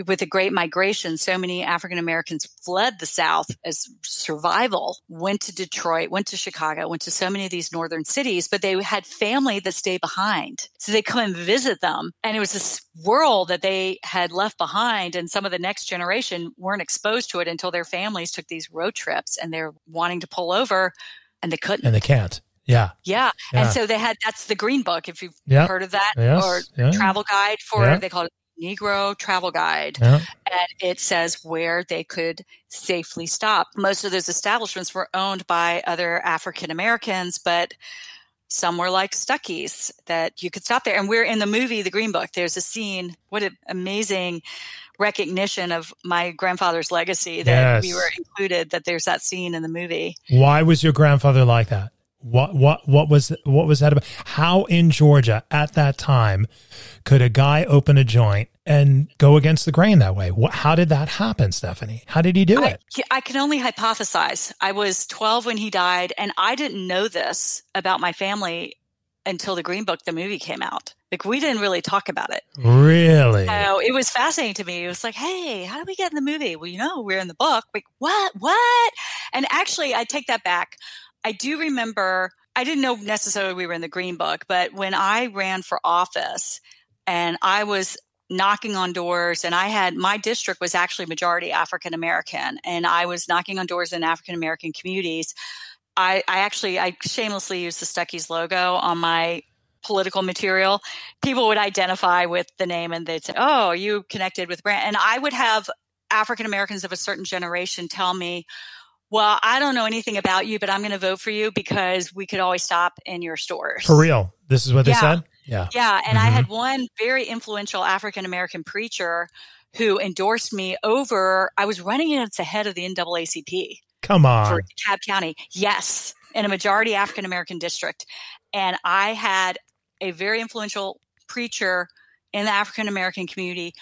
with the Great Migration, so many African Americans fled the South as survival, went to Detroit, went to Chicago, went to so many of these northern cities, but they had family that stayed behind. So they come and visit them. And it was this world that they had left behind. And some of the next generation weren't exposed to it until their families took these road trips. And they're wanting to pull over, and they couldn't. And they can't. Yeah. Yeah. yeah. And so they had, that's the Green Book, if you've yeah. heard of that, yes. or yeah. travel guide for, yeah. they call it Negro Travel Guide. Yeah. And it says where they could safely stop. Most of those establishments were owned by other African Americans, but some were like Stuckey's that you could stop there. And we're in the movie, The Green Book. There's a scene, what an amazing recognition of my grandfather's legacy that yes. we were included, that there's that scene in the movie. Why was your grandfather like that? What, what, what was, what was that about? How in Georgia at that time could a guy open a joint and go against the grain that way? What, how did that happen, Stephanie? How did he do I, it? I can only hypothesize. I was twelve when he died, and I didn't know this about my family until The Green Book, the movie, came out. Like, we didn't really talk about it. Really? So it was fascinating to me. It was like, hey, how do we get in the movie? Well, you know, we're in the book. Like, what? What? And actually, I take that back. I do remember, I didn't know necessarily we were in the Green Book, but when I ran for office and I was knocking on doors, and I had, my district was actually majority African American, and I was knocking on doors in African American communities. I, I actually, I shamelessly used the Stuckey's logo on my political material. People would identify with the name and they'd say, oh, are you connected with Brand? And I would have African Americans of a certain generation tell me, well, I don't know anything about you, but I'm going to vote for you because we could always stop in your stores. For real? This is what yeah. they said? Yeah. Yeah. And mm-hmm. I had one very influential African American preacher who endorsed me over, I was running against the head of the N double A C P. Come on. For DeKalb County. Yes. In a majority African American district. And I had a very influential preacher in the African American community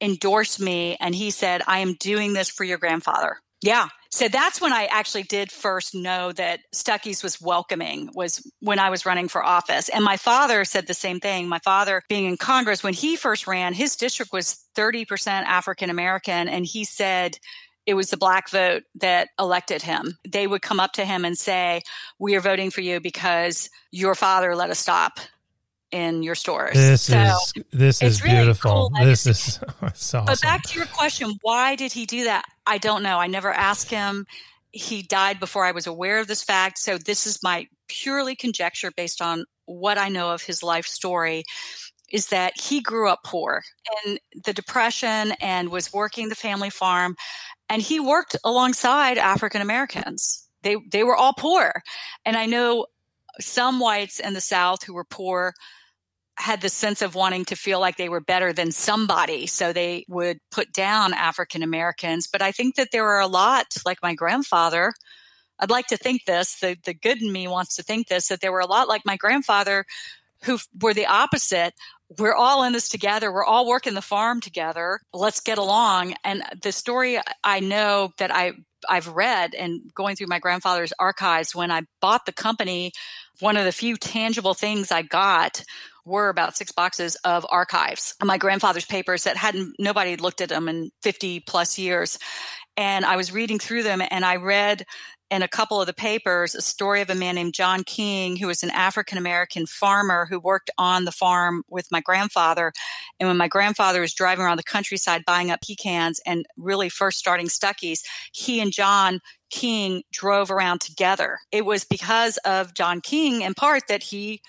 endorsed me. And he said, I am doing this for your grandfather. Yeah. So that's when I actually did first know that Stuckey's was welcoming, was when I was running for office. And my father said the same thing. My father being in Congress, when he first ran, his district was thirty percent African American. And he said, it was the black vote that elected him. They would come up to him and say, we are voting for you because your father let us stop in your stores. This so is this is really beautiful. Cool this is so awesome. But back to your question, why did he do that? I don't know. I never asked him. He died before I was aware of this fact. So this is my purely conjecture based on what I know of his life story, is that he grew up poor in the Depression and was working the family farm. And he worked alongside African Americans. They they were all poor. And I know some whites in the South who were poor had the sense of wanting to feel like they were better than somebody. So they would put down African Americans. But I think that there are a lot, like my grandfather, I'd like to think this, the, the good in me wants to think this, that there were a lot like my grandfather who were the opposite. We're all in this together. We're all working the farm together. Let's get along. And the story I know that I, I've read and going through my grandfather's archives, when I bought the company, one of the few tangible things I got were about six boxes of archives. My grandfather's papers that hadn't, nobody had looked at them in fifty plus years. And I was reading through them, and I read in a couple of the papers a story of a man named John King, who was an African-American farmer who worked on the farm with my grandfather. And when my grandfather was driving around the countryside buying up pecans and really first starting Stuckey's, he and John King drove around together. It was because of John King, in part, that he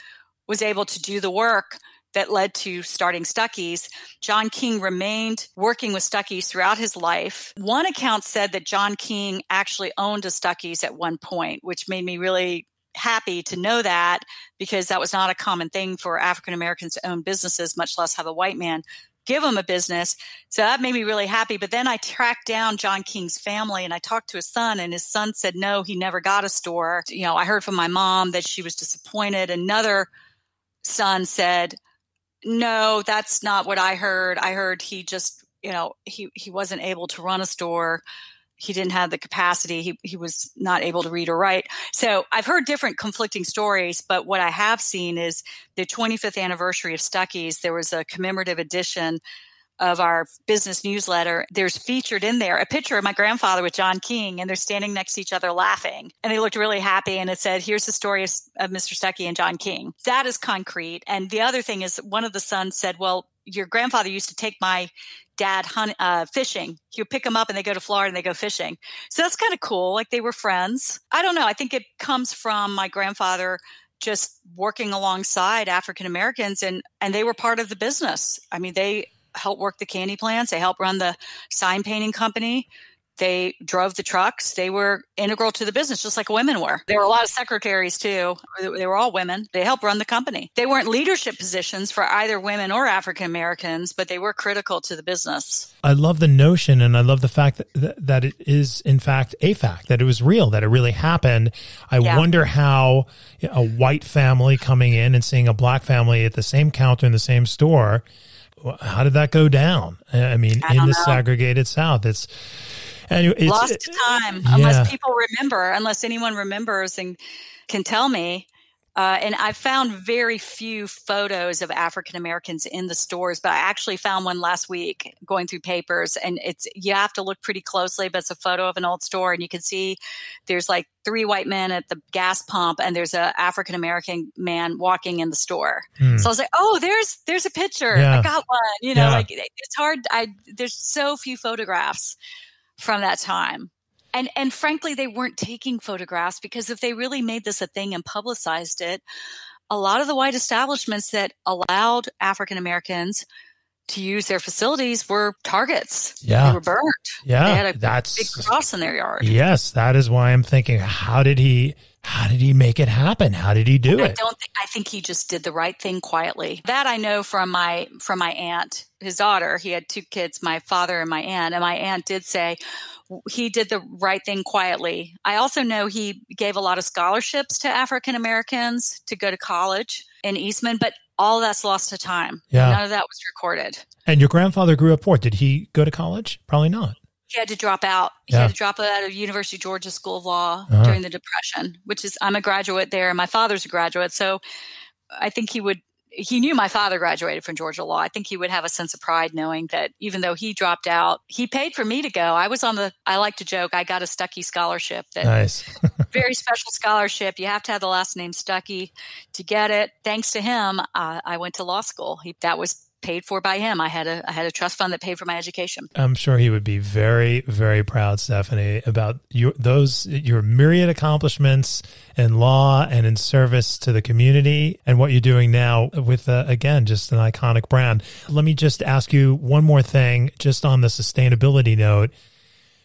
was able to do the work that led to starting Stuckey's. John King remained working with Stuckey's throughout his life. One account said that John King actually owned a Stuckey's at one point, which made me really happy to know that, because that was not a common thing for African Americans to own businesses, much less have a white man give them a business. So that made me really happy. But then I tracked down John King's family and I talked to his son, and his son said, no, he never got a store. You know, I heard from my mom that she was disappointed. Another son said, no, that's not what I heard. I heard he just, you know, he, he wasn't able to run a store. He didn't have the capacity. He he was not able to read or write. So I've heard different conflicting stories, but what I have seen is the twenty-fifth anniversary of Stuckey's. There was a commemorative edition of our business newsletter. There's featured in there a picture of my grandfather with John King, and they're standing next to each other laughing. And they looked really happy. And it said, here's the story of, of Mister Stuckey and John King. That is concrete. And the other thing is, one of the sons said, well, your grandfather used to take my dad hunt, uh, fishing. He would pick them up and they go to Florida and they go fishing. So that's kind of cool. Like, they were friends. I don't know. I think it comes from my grandfather just working alongside African Americans, and, and they were part of the business. I mean, they helped work the candy plants. They helped run the sign painting company. They drove the trucks. They were integral to the business, just like women were. There were a lot of secretaries, too. They were all women. They helped run the company. They weren't leadership positions for either women or African Americans, but they were critical to the business. I love the notion, and I love the fact that, that, that it is, in fact, a fact, that it was real, that it really happened. I yeah. wonder how a white family coming in and seeing a black family at the same counter in the same store, how did that go down? I mean, I in the know. Segregated South, it's... Anyway, it's, lost time, it, yeah. unless people remember, unless anyone remembers and can tell me. Uh, and I found very few photos of African Americans in the stores, but I actually found one last week going through papers. And it's, you have to look pretty closely, but it's a photo of an old store. And you can see there's like three white men at the gas pump, and there's an African American man walking in the store. Hmm. So I was like, oh, there's there's a picture. Yeah. I got one. You know, yeah. like it's hard. I There's so few photographs from that time. And and frankly, they weren't taking photographs, because if they really made this a thing and publicized it, a lot of the white establishments that allowed African Americans to use their facilities were targets. Yeah. They were burnt. Yeah. They had a that's, big cross in their yard. Yes. That is why I'm thinking, how did he how did he make it happen? How did he do and it? I don't think I think he just did the right thing quietly. That I know from my from my aunt, his daughter. He had two kids, my father and my aunt. And my aunt did say he did the right thing quietly. I also know he gave a lot of scholarships to African Americans to go to college in Eastman, but all that's lost to time. Yeah. None of that was recorded. And your grandfather grew up poor. Did he go to college? Probably not. He had to drop out. He yeah. had to drop out of University of Georgia School of Law uh-huh. during the Depression, which is, I'm a graduate there, and my father's a graduate. So I think he would, he knew my father graduated from Georgia Law. I think he would have a sense of pride knowing that even though he dropped out, he paid for me to go. I was on the, I like to joke, I got a Stuckey scholarship. That, nice. Very special scholarship. You have to have the last name Stuckey to get it. Thanks to him, uh, I went to law school. He, that was paid for by him. I had a I had a trust fund that paid for my education. I'm sure he would be very, very proud, Stephanie, about your those your myriad accomplishments in law and in service to the community, and what you're doing now with uh, again, just an iconic brand. Let me just ask you one more thing, just on the sustainability note.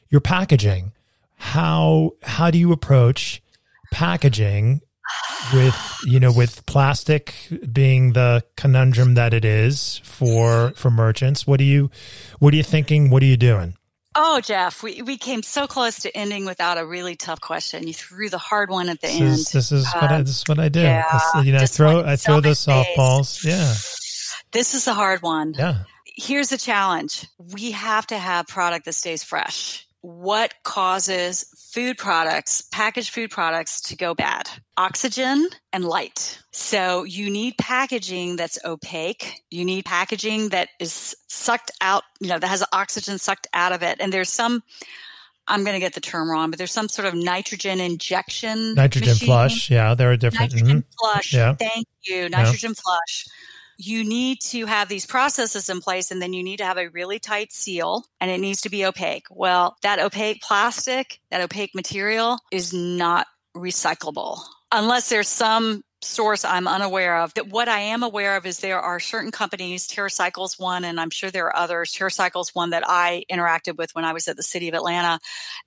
Your packaging, how how do you approach packaging? With, you know, with plastic being the conundrum that it is for for merchants, what do you what are you thinking? What are you doing? Oh, Jeff, we, we came so close to ending without a really tough question. You threw the hard one at the this end. Is, this is um, what I, this is what I do. Yeah, this, you know, I throw I throw those softballs. Yeah, this is the hard one. Yeah, here's the challenge: we have to have product that stays fresh. What causes food products, packaged food products, to go bad? Oxygen and light. So you need packaging that's opaque. You need packaging that is sucked out, you know, that has oxygen sucked out of it. And there's some, I'm going to get the term wrong, but there's some sort of nitrogen injection. Nitrogen machine. Flush. Yeah, there are different. Nitrogen mm-hmm. flush. Yeah. Thank you. Nitrogen yeah. flush. You need to have these processes in place, and then you need to have a really tight seal, and it needs to be opaque. Well, that opaque plastic, that opaque material is not recyclable unless there's some source I'm unaware of. That what I am aware of is there are certain companies, TerraCycles one, and I'm sure there are others, TerraCycles one that I interacted with when I was at the city of Atlanta.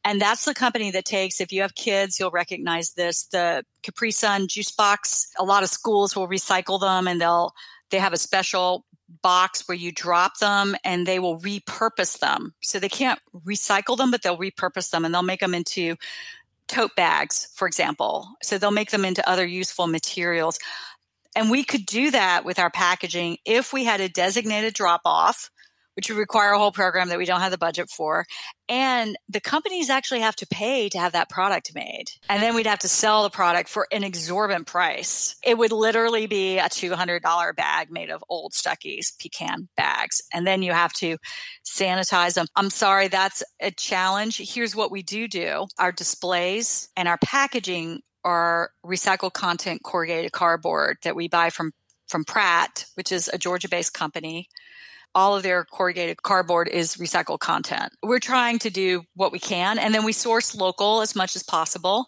And that's the company that takes, if you have kids, you'll recognize this, the Capri Sun juice box. A lot of schools will recycle them, and they'll They have a special box where you drop them and they will repurpose them. So they can't recycle them, but they'll repurpose them and they'll make them into tote bags, for example. So they'll make them into other useful materials. And we could do that with our packaging if we had a designated drop-off, which would require a whole program that we don't have the budget for. And the companies actually have to pay to have that product made. And then we'd have to sell the product for an exorbitant price. It would literally be a two hundred dollars bag made of old Stuckey's pecan bags. And then you have to sanitize them. I'm sorry, that's a challenge. Here's what we do do. Our displays and our packaging are recycled content corrugated cardboard that we buy from, from Pratt, which is a Georgia-based company. All of their corrugated cardboard is recycled content. We're trying to do what we can, and then we source local as much as possible,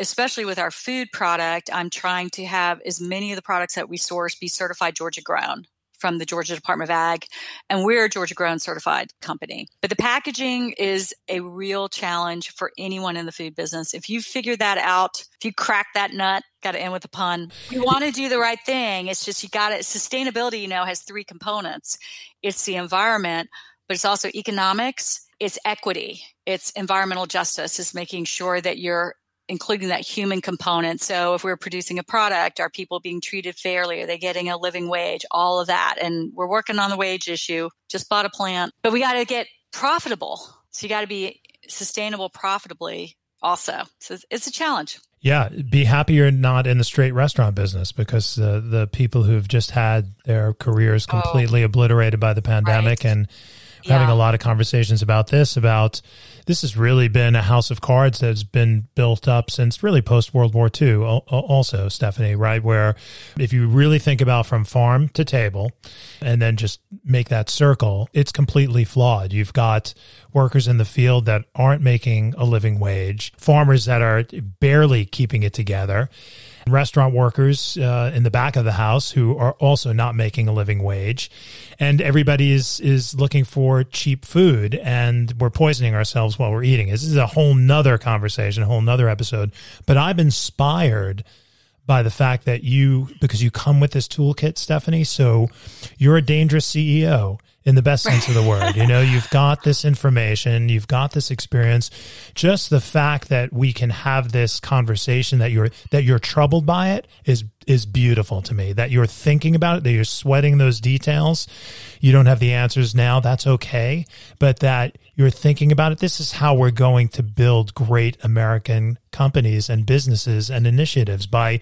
especially with our food product. I'm trying to have as many of the products that we source be certified Georgia Grown from the Georgia Department of Ag, and we're a Georgia Grown certified company. But the packaging is a real challenge for anyone in the food business. If you figure that out, if you crack that nut, got to end with a pun, you want to do the right thing. It's just you got to, sustainability, you know, has three components. It's the environment, but it's also economics, it's equity, it's environmental justice, it's making sure that you're including that human component. So if we're producing a product, are people being treated fairly? Are they getting a living wage? All of that. And we're working on the wage issue. Just bought a plant. But we got to get profitable. So you got to be sustainable profitably also. So it's a challenge. Yeah. Be happy you're not in the straight restaurant business, because uh, the people who've just had their careers completely oh, obliterated by the pandemic, right. and yeah. having a lot of conversations about this, about this has really been a house of cards that's been built up since really post-World War Two also, Stephanie, right? Where if you really think about from farm to table and then just make that circle, it's completely flawed. You've got workers in the field that aren't making a living wage, farmers that are barely keeping it together, restaurant workers uh, in the back of the house who are also not making a living wage. And everybody is, is looking for cheap food, and we're poisoning ourselves while we're eating. This is a whole nother conversation, a whole nother episode. But I'm inspired by the fact that you, because you come with this toolkit, Stephanie, so you're a dangerous C E O in the best sense of the word. You know, you've got this information, you've got this experience. Just the fact that we can have this conversation, that you're that you're troubled by it, is is beautiful to me. That you're thinking about it, that you're sweating those details. You don't have the answers now, that's okay. But that you're thinking about it. This is how we're going to build great American companies and businesses and initiatives by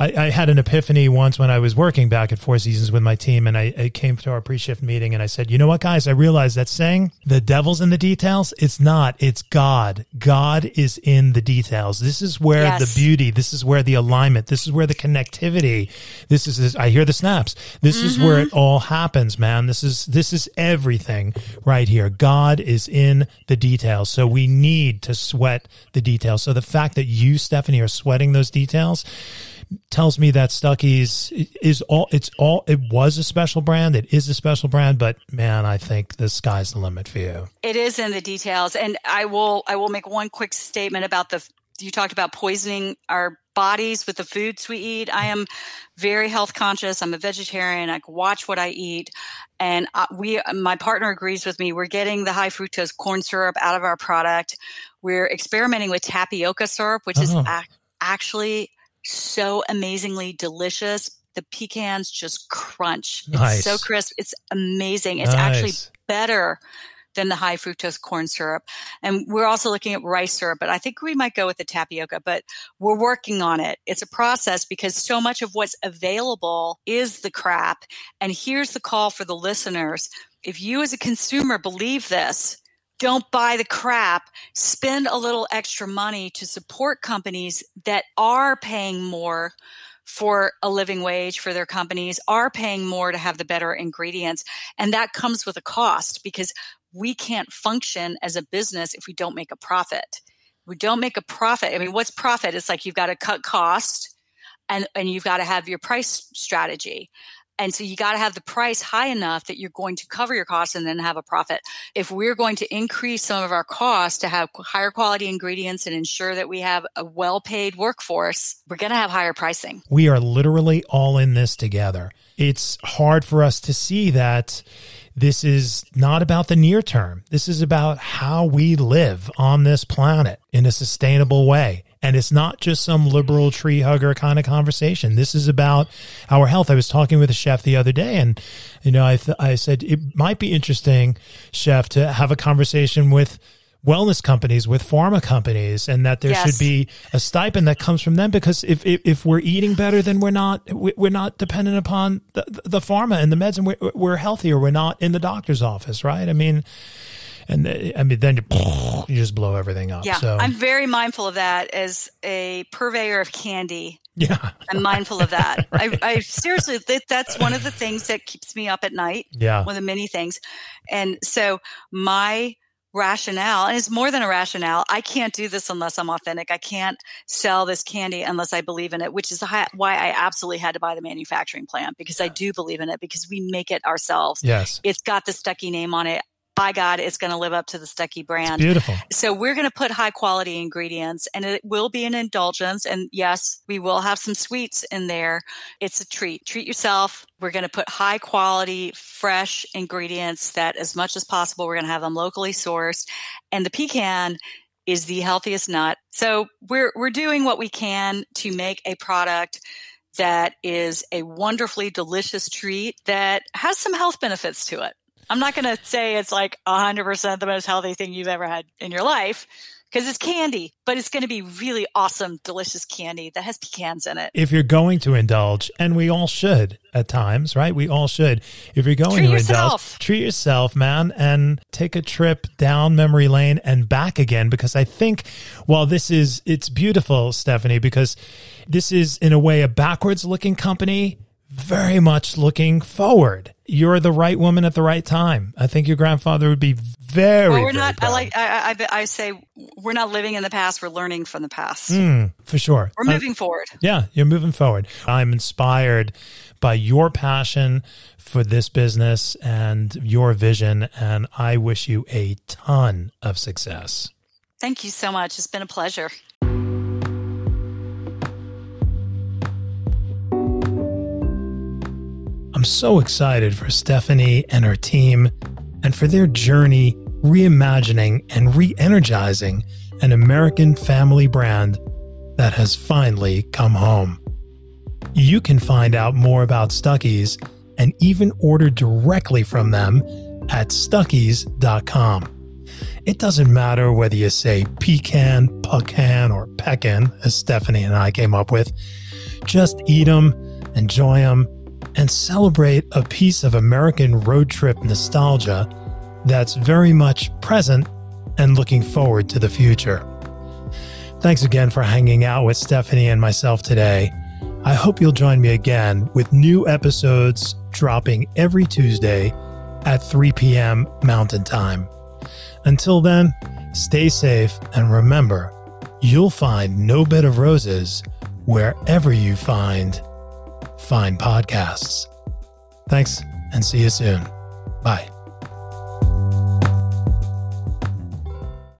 I, I had an epiphany once when I was working back at Four Seasons with my team, and I, I came to our pre-shift meeting and I said, you know what, guys, I realized that saying the devil's in the details, it's not, it's God. God is in the details. This is where yes. the beauty, this is where the alignment, this is where the connectivity, this is, this, I hear the snaps. This mm-hmm. is where it all happens, man. This is, this is everything right here. God is in the details. So we need to sweat the details. So the fact that you, Stephanie, are sweating those details tells me that Stuckey's is all, it's all, it was a special brand. It is a special brand, but man, I think the sky's the limit for you. It is in the details. And I will, I will make one quick statement about the, you talked about poisoning our bodies with the foods we eat. I am very health conscious. I'm a vegetarian. I watch what I eat. And we, my partner agrees with me. We're getting the high fructose corn syrup out of our product. We're experimenting with tapioca syrup, which oh. is a- actually so amazingly delicious. The pecans just crunch. It's nice. So crisp. It's amazing. It's nice. Actually better than the high fructose corn syrup. And we're also looking at rice syrup, but I think we might go with the tapioca, but we're working on it. It's a process because so much of what's available is the crap. And here's the call for the listeners. If you as a consumer believe this, don't buy the crap. Spend a little extra money to support companies that are paying more for a living wage for their companies, are paying more to have the better ingredients. And that comes with a cost, because we can't function as a business if we don't make a profit. We don't make a profit. I mean, what's profit? It's like you've got to cut cost and, and you've got to have your price strategy. And so you got to have the price high enough that you're going to cover your costs and then have a profit. If we're going to increase some of our costs to have higher quality ingredients and ensure that we have a well-paid workforce, we're going to have higher pricing. We are literally all in this together. It's hard for us to see that this is not about the near term. This is about how we live on this planet in a sustainable way. And it's not just some liberal tree hugger kind of conversation. This is about our health. I was talking with a chef the other day, and you know, I th I said it might be interesting, chef, to have a conversation with wellness companies, with pharma companies, and that there yes. should be a stipend that comes from them, because if, if, if we're eating better, then we're not, we're not dependent upon the, the pharma and the meds, and we're, we're healthier. We're not in the doctor's office, right? I mean, and the, I mean, then you, you just blow everything up. Yeah, so. I'm very mindful of that as a purveyor of candy. Yeah, I'm mindful of that. Right. I, I seriously, that, that's one of the things that keeps me up at night. Yeah, one of the many things. And so my rationale, and it's more than a rationale, I can't do this unless I'm authentic. I can't sell this candy unless I believe in it, which is why I absolutely had to buy the manufacturing plant, because yeah. I do believe in it, because we make it ourselves. Yes, it's got the Stuckey name on it. By God, it's going to live up to the Stuckey brand. It's beautiful. So we're going to put high quality ingredients, and it will be an indulgence. And yes, we will have some sweets in there. It's a treat. Treat yourself. We're going to put high quality, fresh ingredients that as much as possible, we're going to have them locally sourced. And the pecan is the healthiest nut. So we're, we're doing what we can to make a product that is a wonderfully delicious treat that has some health benefits to it. I'm not going to say it's like one hundred percent the most healthy thing you've ever had in your life, because it's candy, but it's going to be really awesome, delicious candy that has pecans in it. If you're going to indulge, and we all should at times, right? We all should. If you're going to indulge, treat yourself, man, and take a trip down memory lane and back again, because I think, while this is, it's beautiful, Stephanie, because this is in a way a backwards looking company, very much looking forward. You're the right woman at the right time. I think your grandfather would be very. Well, we're not. Very I like. I, I. I say we're not living in the past. We're learning from the past. Mm, for sure. We're moving I, forward. Yeah, you're moving forward. I'm inspired by your passion for this business and your vision, and I wish you a ton of success. Thank you so much. It's been a pleasure. I'm so excited for Stephanie and her team, and for their journey reimagining and re-energizing an American family brand that has finally come home. You can find out more about Stuckey's and even order directly from them at Stuckey's dot com. It doesn't matter whether you say pecan, puckan, or pecan, as Stephanie and I came up with. Just eat them, enjoy them, and celebrate a piece of American road trip nostalgia that's very much present and looking forward to the future. Thanks again for hanging out with Stephanie and myself today. I hope you'll join me again with new episodes dropping every Tuesday at three P M Mountain Time. Until then, stay safe, and remember, you'll find No Bed of Roses wherever you find fine podcasts. Thanks, and see you soon. Bye.